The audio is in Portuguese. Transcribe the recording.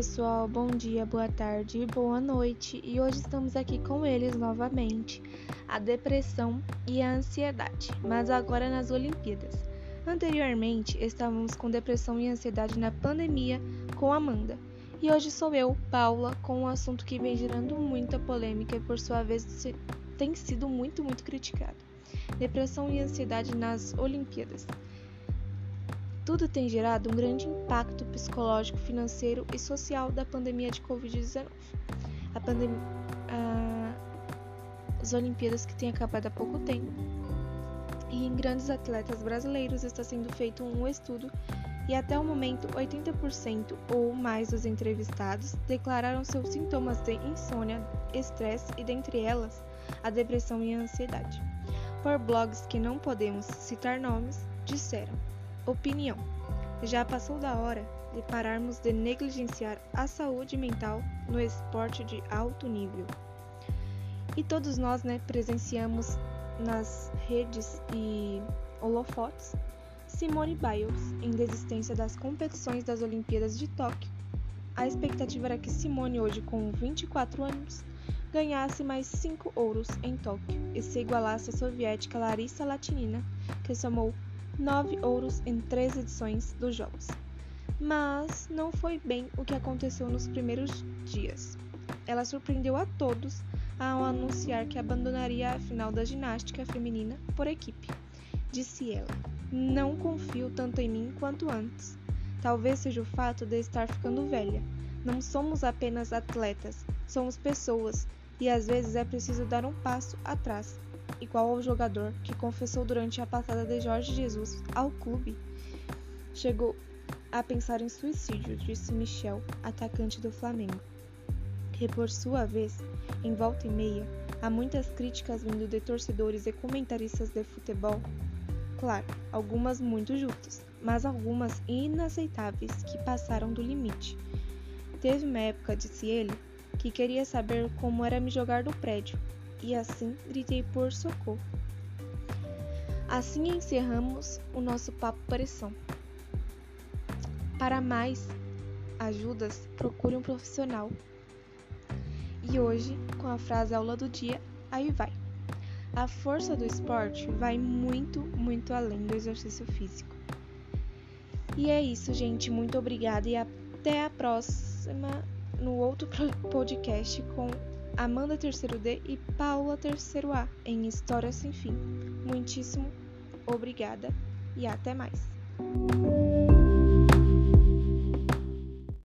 pessoal, bom dia, boa tarde, boa noite, e hoje estamos aqui com eles novamente, a depressão e a ansiedade, mas agora nas Olimpíadas. Anteriormente, estávamos com depressão e ansiedade na pandemia com Amanda, e hoje sou eu, Paula, com um assunto que vem gerando muita polêmica e por sua vez tem sido muito criticado, depressão e ansiedade nas Olimpíadas. Tudo tem gerado um grande impacto psicológico, financeiro e social da pandemia de Covid-19. As Olimpíadas que têm acabado há pouco tempo e em grandes atletas brasileiros está sendo feito um estudo e até o momento 80% ou mais dos entrevistados declararam seus sintomas de insônia, estresse e dentre elas a depressão e a ansiedade. Por blogs que não podemos citar nomes, disseram: opinião. Já passou da hora de pararmos de negligenciar a saúde mental no esporte de alto nível. E todos nós, presenciamos nas redes e holofotes Simone Biles em desistência das competições das Olimpíadas de Tóquio. A expectativa era que Simone, hoje com 24 anos, ganhasse mais 5 ouros em Tóquio e se igualasse à soviética Larissa Latinina, que somou 9 ouros em 3 edições dos Jogos. Mas não foi bem o que aconteceu nos primeiros dias. Ela surpreendeu a todos ao anunciar que abandonaria a final da ginástica feminina por equipe. Disse ela: "Não confio tanto em mim quanto antes. Talvez seja o fato de estar ficando velha. Não somos apenas atletas, somos pessoas e às vezes é preciso dar um passo atrás." Igual ao jogador que confessou durante a passada de Jorge Jesus ao clube. Chegou a pensar em suicídio, disse Michel, atacante do Flamengo, que por sua vez, em volta e meia, há muitas críticas vindo de torcedores e comentaristas de futebol. Claro, algumas muito justas, mas algumas inaceitáveis que passaram do limite. Teve uma época, disse ele, que queria saber como era me jogar do prédio. E assim gritei por socorro. Assim encerramos o nosso papo pressão. Para mais ajudas, procure um profissional. E hoje, com a frase aula do dia, aí vai. A força do esporte vai muito além do exercício físico. E é isso, gente. Muito obrigada e até a próxima no outro podcast com Amanda Terceiro D e Paula Terceiro A em História Sem Fim. Muitíssimo obrigada e até mais.